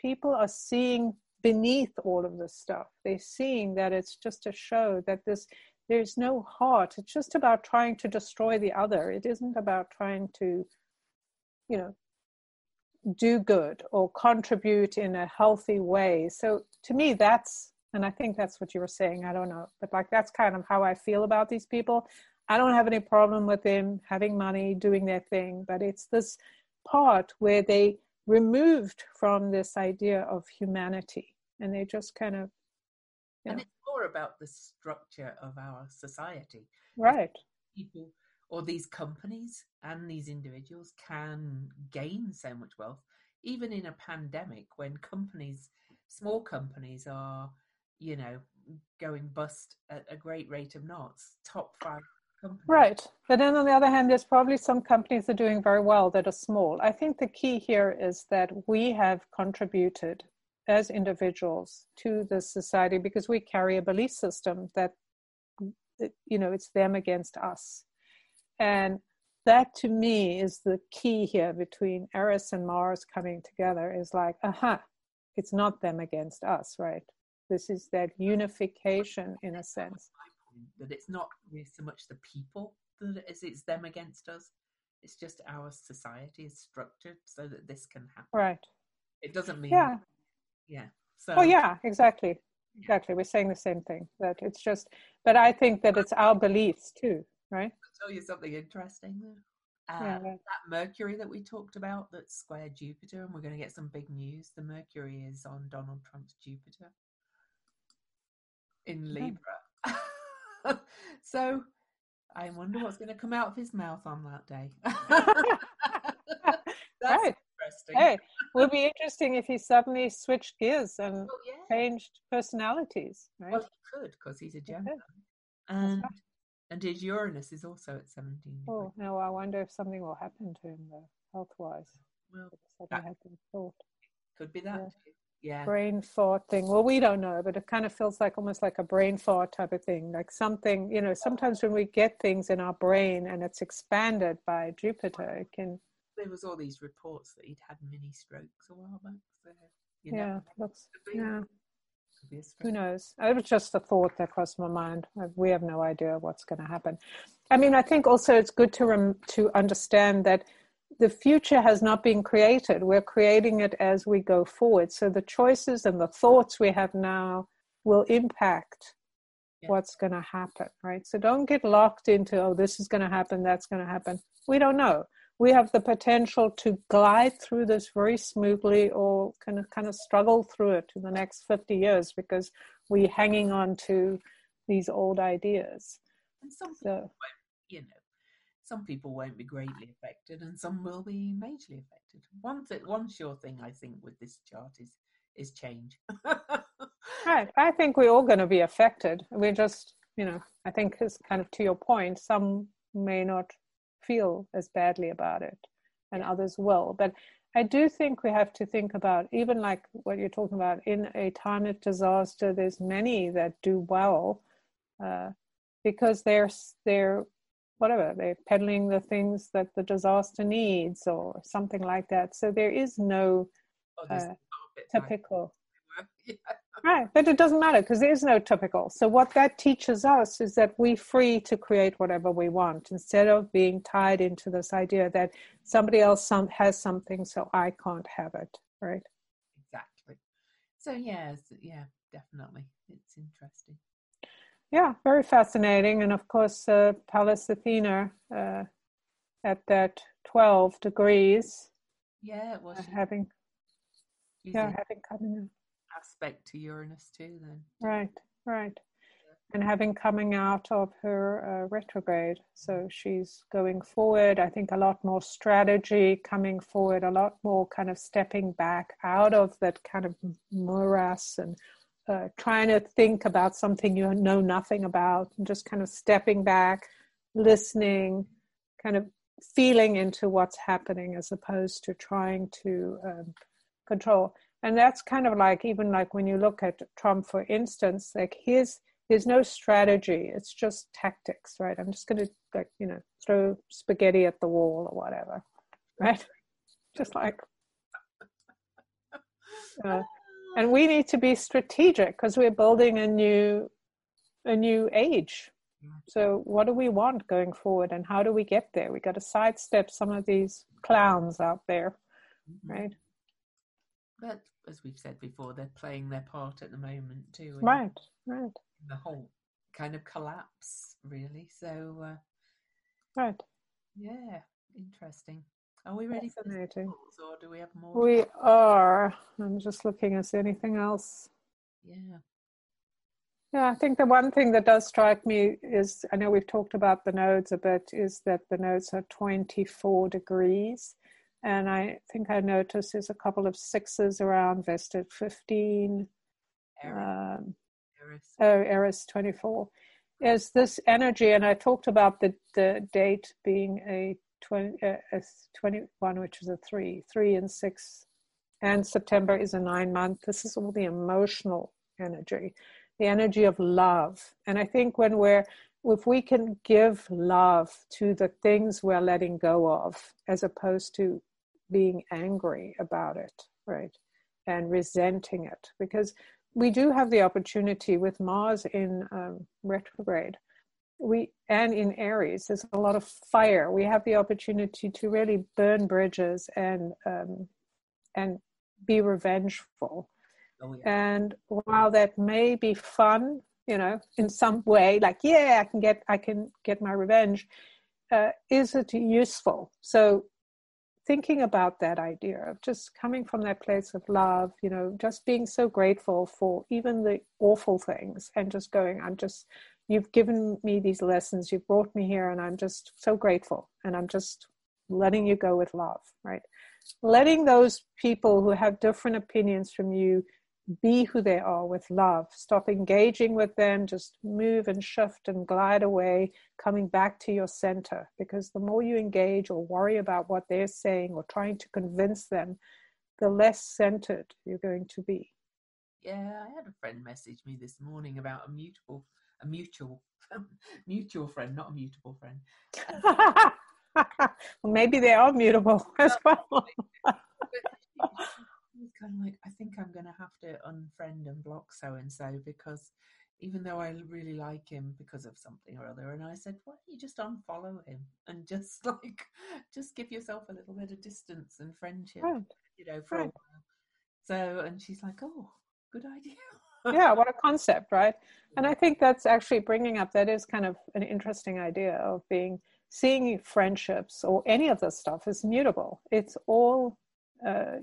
people are seeing beneath all of this stuff. They're seeing that it's just a show, that this, there's no heart. It's just about trying to destroy the other. It isn't about trying to, you know, do good or contribute in a healthy way. So to me, that's, and I think that's what you were saying, I don't know, but like that's kind of how I feel about these people. I don't have any problem with them having money, doing their thing, but it's this part where they removed from this idea of humanity and they just kind of, you know, more about the structure of our society, right? People or these companies and these individuals can gain so much wealth, even in a pandemic when companies, small companies, are, you know, going bust at a great rate of knots. Top 5 companies, right? But then on the other hand, there's probably some companies that are doing very well that are small. I think the key here is that we have contributed as individuals to the society because we carry a belief system that, you know, it's them against us. And that to me is the key here between Eris and Mars coming together is like, it's not them against us, right? This is that unification in a sense. That it's not really so much the people as it's them against us. It's just our society is structured so that this can happen. Right. It doesn't mean... Yeah. Yeah. So. Oh, yeah, exactly. Exactly. We're saying the same thing. That it's just, but I think that it's our beliefs too, right? I'll tell you something interesting. That Mercury that we talked about, that's square Jupiter, and we're going to get some big news. The Mercury is on Donald Trump's Jupiter in Libra. Mm. So I wonder what's going to come out of his mouth on that day. That's right. Hey, would be interesting if he suddenly switched gears and changed personalities, right? Well, he could, because he's a Gemini. And his Uranus is also at 17. Oh, now I wonder if something will happen to him, though, health-wise. Well, that could be that. Yeah. Brain fart thing. Well, we don't know, but it kind of feels like almost like a brain fart type of thing, like something, you know, sometimes when we get things in our brain and it's expanded by Jupiter, it can... There was all these reports that he'd had mini strokes a while back. So, you know, who knows? It was just a thought that crossed my mind. We have no idea what's going to happen. I mean, I think also it's good to understand that the future has not been created. We're creating it as we go forward. So the choices and the thoughts we have now will impact what's going to happen, right? So don't get locked into, oh, this is going to happen, that's going to happen. We don't know. We have the potential to glide through this very smoothly or kind of struggle through it in the next 50 years because we're hanging on to these old ideas. And some people won't be greatly affected and some will be majorly affected. One sure thing I think with this chart is change. Right. I think we're all going to be affected. We're just, you know, I think it's kind of to your point, some may not feel as badly about it and others will, but I do think we have to think about, even like what you're talking about, in a time of disaster there's many that do well because they're whatever, they're peddling the things that the disaster needs or something like that. So there is no typical. Yeah. Right, but it doesn't matter because there is no typical. So what that teaches us is that we're free to create whatever we want instead of being tied into this idea that somebody else has something so I can't have it, right? Exactly. So yeah, definitely. It's interesting. Yeah, very fascinating. And of course, Pallas Athena at that 12 degrees. Yeah, it was. Having coming out. Aspect to Uranus too then. Right. Yeah. And having coming out of her retrograde. So she's going forward, I think a lot more strategy, coming forward, a lot more kind of stepping back out of that kind of morass and trying to think about something you know nothing about, and just kind of stepping back, listening, kind of feeling into what's happening as opposed to trying to control. And that's kind of like, even like when you look at Trump, for instance, like there's no strategy. It's just tactics, right? I'm just going to, like, throw spaghetti at the wall or whatever, right? Just like... And we need to be strategic because we're building a new age. So what do we want going forward and how do we get there? We got to sidestep some of these clowns out there, right? But as we've said before, they're playing their part at the moment too. Right. The whole kind of collapse, really. So, right. Yeah, interesting. Are we ready for the thoughts, or do we have more? We are. I'm just looking. Is there anything else? Yeah. Yeah, I think the one thing that does strike me is, I know we've talked about the nodes a bit, is that the nodes are 24 degrees. And I think I noticed there's a couple of sixes around Vesta at 15. Eris 24. Is this energy, and I talked about the date being a 21, which is a 3 and 6, and September is a 9 month. This is all the emotional energy, the energy of love. And I think if we can give love to the things we're letting go of, as opposed to being angry about it, right, and resenting it, because we do have the opportunity with Mars in retrograde, and in Aries, there's a lot of fire. We have the opportunity to really burn bridges and be revengeful. Oh, yeah. And while that may be fun, in some way, like, yeah, I can get my revenge. Is it useful? So thinking about that idea of just coming from that place of love, just being so grateful for even the awful things and just going, you've given me these lessons, you've brought me here, and I'm just so grateful, and I'm just letting you go with love, right? Letting those people who have different opinions from you be who they are with love. Stop engaging with them, just move and shift and glide away, coming back to your center, because the more you engage or worry about what they're saying or trying to convince them, the less centered you're going to be. Yeah, I had a friend message me this morning about a mutual friend, not a mutable friend. Well, maybe they are mutable as well. Kind of like, I think I'm going to have to unfriend and block so and so, because even though I really like him because of something or other, and I said, why don't you just unfollow him and just give yourself a little bit of distance and friendship, right, for right, a while. So, and she's like, oh, good idea. Yeah, what a concept, right? And I think that's actually bringing up, that is kind of an interesting idea of seeing friendships or any of this stuff is mutable. It's all,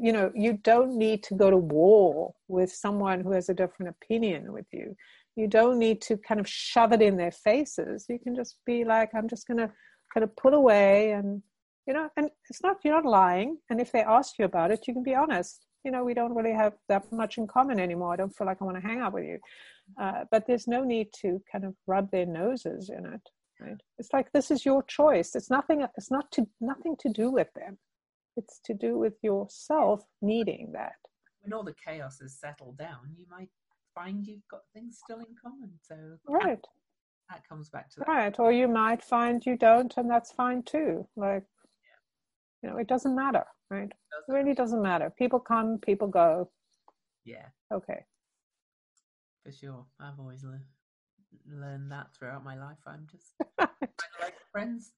you don't need to go to war with someone who has a different opinion with you. You don't need to kind of shove it in their faces. You can just be like, I'm just going to kind of pull away, and, and it's not, you're not lying. And if they ask you about it, you can be honest. We don't really have that much in common anymore. I don't feel like I want to hang out with you. But there's no need to kind of rub their noses in it, right? It's like, this is your choice. It's nothing. It's nothing to do with them. It's to do with yourself needing that. When all the chaos has settled down, you might find you've got things still in common. So right, That comes back to that. Right. Or you might find you don't, and that's fine too. Like, you know, it doesn't matter, right? It really doesn't matter. People come, people go. Yeah. Okay. For sure. I've always learned that throughout my life. I'm just like friends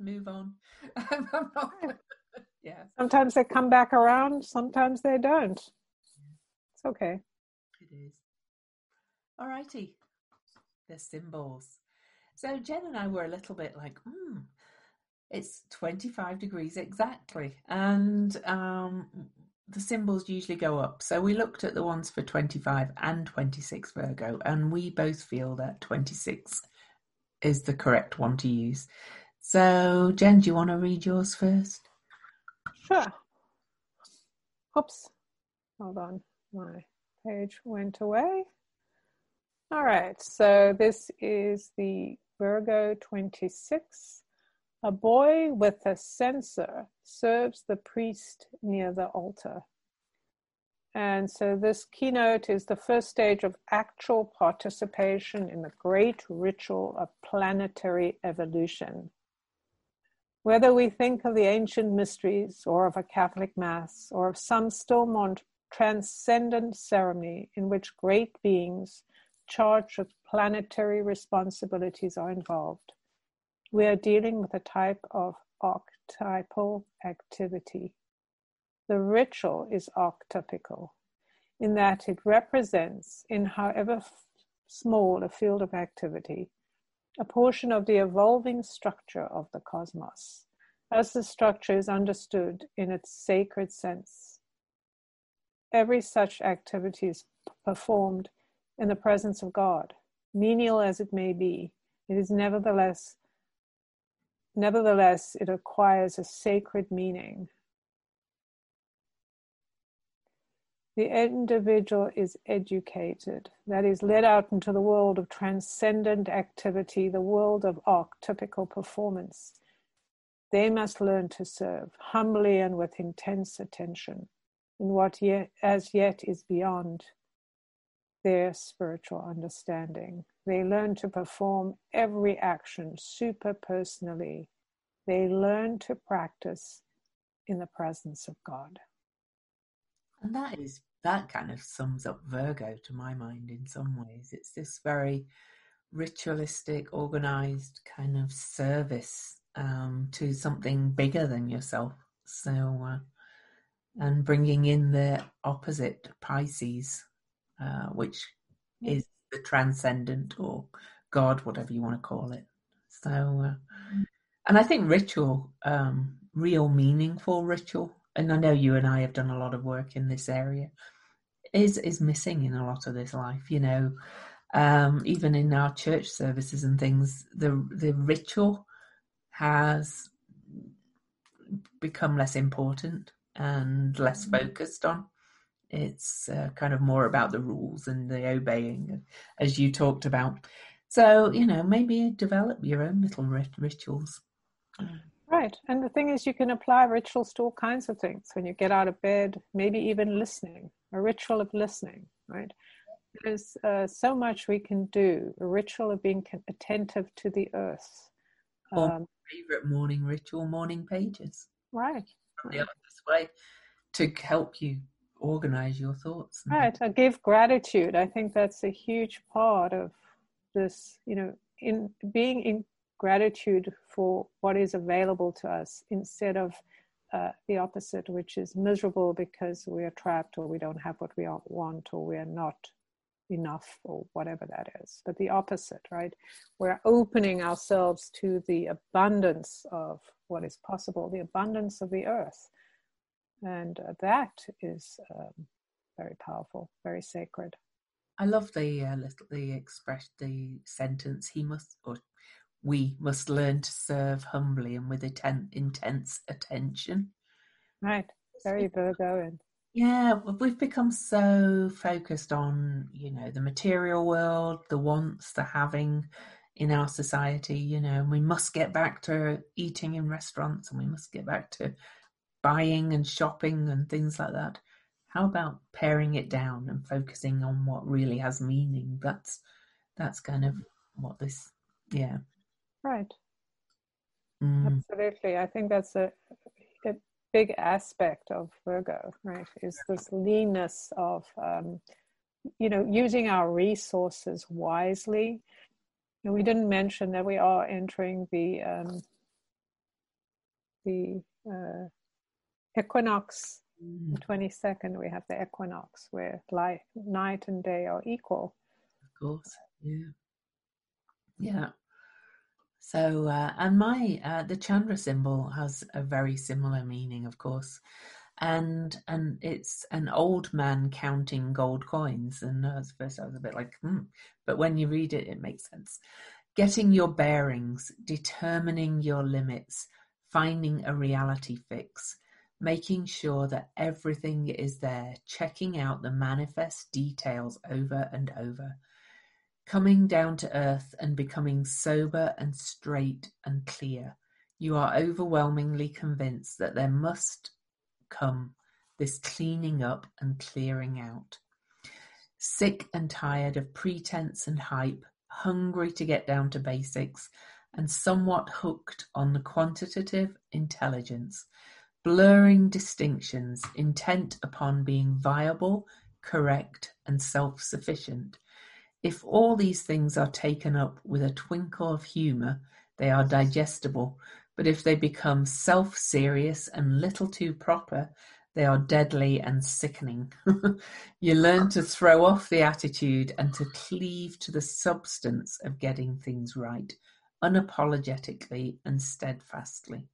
move on. I'm not, yeah. Sometimes they come back around. Sometimes they don't. Yeah. It's okay. It is. All righty. The symbols. So Jen and I were a little bit like, it's 25 degrees exactly. And the symbols usually go up. So we looked at the ones for 25 and 26 Virgo, and we both feel that 26 is the correct one to use. So Jen, do you want to read yours first? Sure. Oops. Hold on. My page went away. All right. So this is the Virgo 26. A boy with a censer serves the priest near the altar. And so this keynote is the first stage of actual participation in the great ritual of planetary evolution. Whether we think of the ancient mysteries or of a Catholic Mass or of some still more transcendent ceremony in which great beings charged with planetary responsibilities are involved, we are dealing with a type of archetypal activity. The ritual is archetypical in that it represents, in however small a field of activity, a portion of the evolving structure of the cosmos, as the structure is understood in its sacred sense. Every such activity is performed in the presence of God, menial as it may be. It is nevertheless, it acquires a sacred meaning. The individual is educated, that is, led out into the world of transcendent activity, the world of archetypical performance. They must learn to serve, humbly and with intense attention, in what as yet is beyond their spiritual understanding. They learn to perform every action super personally. They learn to practice in the presence of God. And that kind of sums up Virgo to my mind in some ways. It's this very ritualistic, organized kind of service to something bigger than yourself. So, and bringing in the opposite, Pisces, which is the transcendent or God, whatever you want to call it. So, and I think ritual, real meaningful ritual, and I know you and I have done a lot of work in this area, is missing in a lot of this life, you know. Even in our church services and things, the ritual has become less important and less focused on. It's kind of more about the rules and the obeying, as you talked about. So, you know, maybe develop your own little rituals. Right. And the thing is, you can apply rituals to all kinds of things. When you get out of bed, maybe even listening, a ritual of listening, right? There's so much we can do, a ritual of being attentive to the earth. Favorite morning ritual, morning pages. Right. From the Opposite Way, to help you organize your thoughts. Right. I give gratitude. I think that's a huge part of this, you know, in being in gratitude for what is available to us, instead of the opposite, which is miserable because we are trapped or we don't have what we want or we are not enough or whatever that is. But the opposite, right? We're opening ourselves to the abundance of what is possible, the abundance of the earth. And that is very powerful, very sacred. I love the sentence. We must learn to serve humbly and with intense attention. Right, very Virgoan. Yeah, we've become so focused on, you know, the material world, the wants, the having in our society. You know, and we must get back to eating in restaurants, and we must get back to buying and shopping and things like that. How about paring it down and focusing on what really has meaning? That's kind of what this Yeah. Right. Mm. Absolutely. I think that's a big aspect of Virgo, right? Is this leanness of, you know, using our resources wisely. And we didn't mention that we are entering the equinox. Mm-hmm. The 22nd, we have the equinox, where light, night and day are equal. Of course, yeah. Yeah. So, and my, the Chandra symbol has a very similar meaning, of course. And it's an old man counting gold coins. And at first I was a bit like, But when you read it, it makes sense. Getting your bearings, determining your limits, finding a reality fix, making sure that everything is there, checking out the manifest details over and over, coming down to earth and becoming sober and straight and clear. You are overwhelmingly convinced that there must come this cleaning up and clearing out. Sick and tired of pretense and hype, hungry to get down to basics, and somewhat hooked on the quantitative intelligence, blurring distinctions, intent upon being viable, correct, and self-sufficient. If all these things are taken up with a twinkle of humour, they are digestible, but if they become self-serious and little too proper, they are deadly and sickening. You learn to throw off the attitude and to cleave to the substance of getting things right, unapologetically and steadfastly.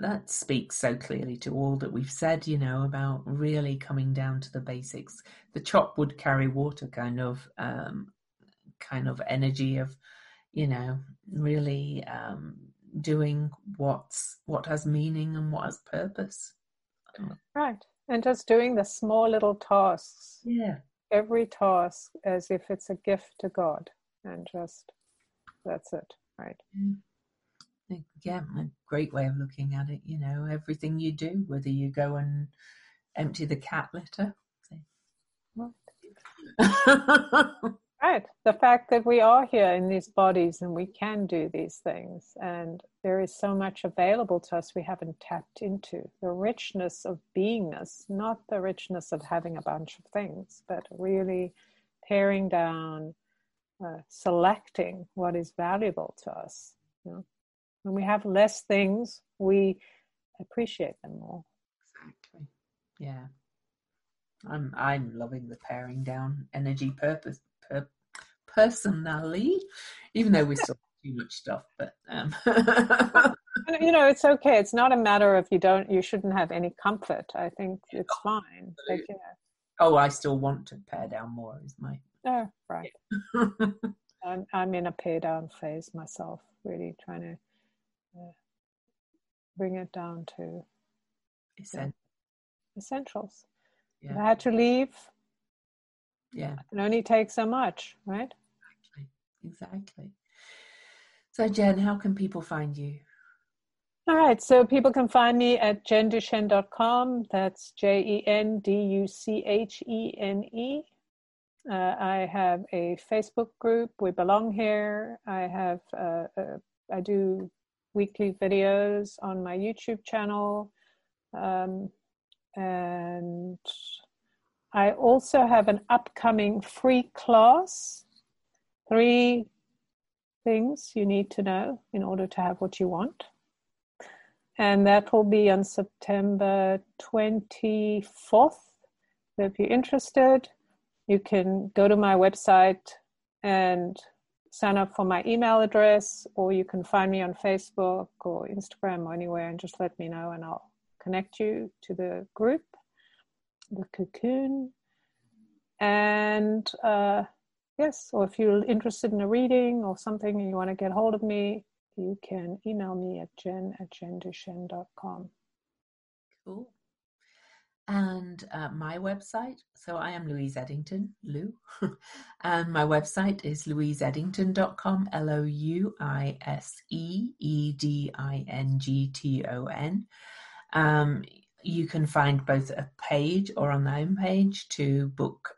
That speaks so clearly to all that we've said, you know, about really coming down to the basics, the chop would carry water kind of energy of, you know, really doing what has meaning and what has purpose. Right. And just doing the small little tasks. Yeah. Every task as if it's a gift to God, and just that's it. Right. Mm. Yeah, a great way of looking at it, you know, everything you do, whether you go and empty the cat litter. Right. Right. The fact that we are here in these bodies and we can do these things, and there is so much available to us we haven't tapped into. The richness of beingness, not the richness of having a bunch of things, but really paring down, selecting what is valuable to us, you know. When we have less things, we appreciate them more. Exactly. Yeah. I'm loving the paring down energy purpose personally, even though we saw too much stuff, but you know, it's okay. It's not a matter of you shouldn't have any comfort. I think it's fine. But, yeah. Oh, I still want to pare down more is my right. Yeah. I'm in a pare down phase myself, really trying to bring it down to essentials. Yeah. If I had to leave, I can only take so much, right? Exactly. So Jen, how can people find you? All right, so people can find me at jenduchene.com. That's JenDuchene. I have a Facebook group, We Belong Here. I do weekly videos on my YouTube channel, and I also have an upcoming free class, 3 things you need to know in order to have what you want, and that will be on September 24th. So if you're interested, you can go to my website and sign up for my email address, or you can find me on Facebook or Instagram or anywhere and just let me know, and I'll connect you to the group, the cocoon. And yes, or if you're interested in a reading or something and you want to get hold of me, you can email me at jen@jenduchene.com. Cool. And my website, so I am Louise Eddington, Lou, and my website is louiseeddington.com, LOUISEEDINGTON. You can find both a page or on the homepage to book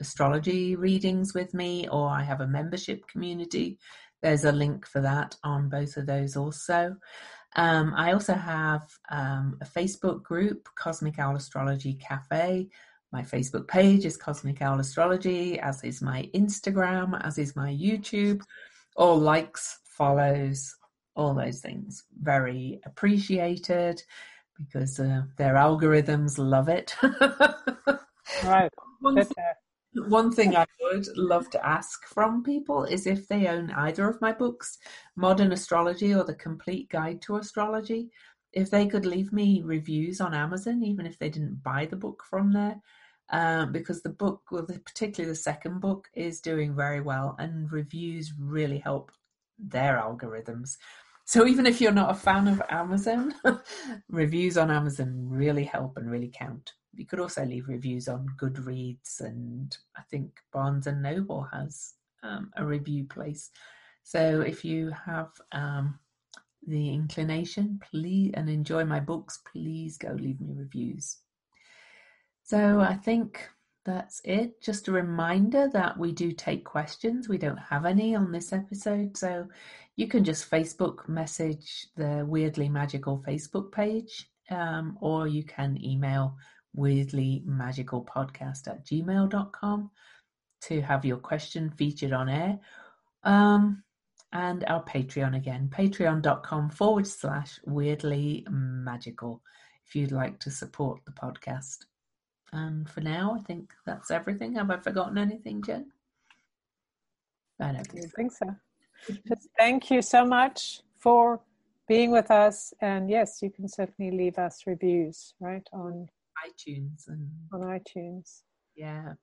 astrology readings with me, or I have a membership community. There's a link for that on both of those also. I also have a Facebook group, Cosmic Owl Astrology Cafe. My Facebook page is Cosmic Owl Astrology, as is my Instagram, as is my YouTube. All likes, follows, all those things. Very appreciated because their algorithms love it. Right. One thing I would love to ask from people is if they own either of my books, Modern Astrology or The Complete Guide to Astrology, if they could leave me reviews on Amazon, even if they didn't buy the book from there, because the book, well, particularly the second book, is doing very well, and reviews really help their algorithms. So even if you're not a fan of Amazon, reviews on Amazon really help and really count. You could also leave reviews on Goodreads, and I think Barnes and Noble has a review place. So if you have the inclination, please, and enjoy my books, please go leave me reviews. So I think that's it. Just a reminder that we do take questions. We don't have any on this episode, so you can just Facebook message the Weirdly Magical Facebook page, or you can email weirdlymagicalpodcast@gmail.com to have your question featured on air. And our Patreon again, patreon.com/weirdlymagical, if you'd like to support the podcast. And for now, I think that's everything. Have I forgotten anything, Jen? I don't think so. Just thank you so much for being with us. And yes, you can certainly leave us reviews, right, on iTunes. And on iTunes. Yeah.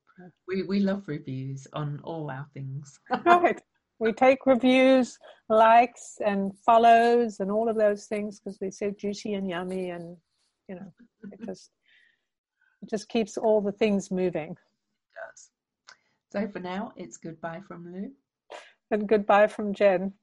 We love reviews on all our things. Right. We take reviews, likes and follows and all of those things because they're so juicy and yummy, and you know, it just keeps all the things moving. It does. So for now, it's goodbye from Lou. And goodbye from Jen.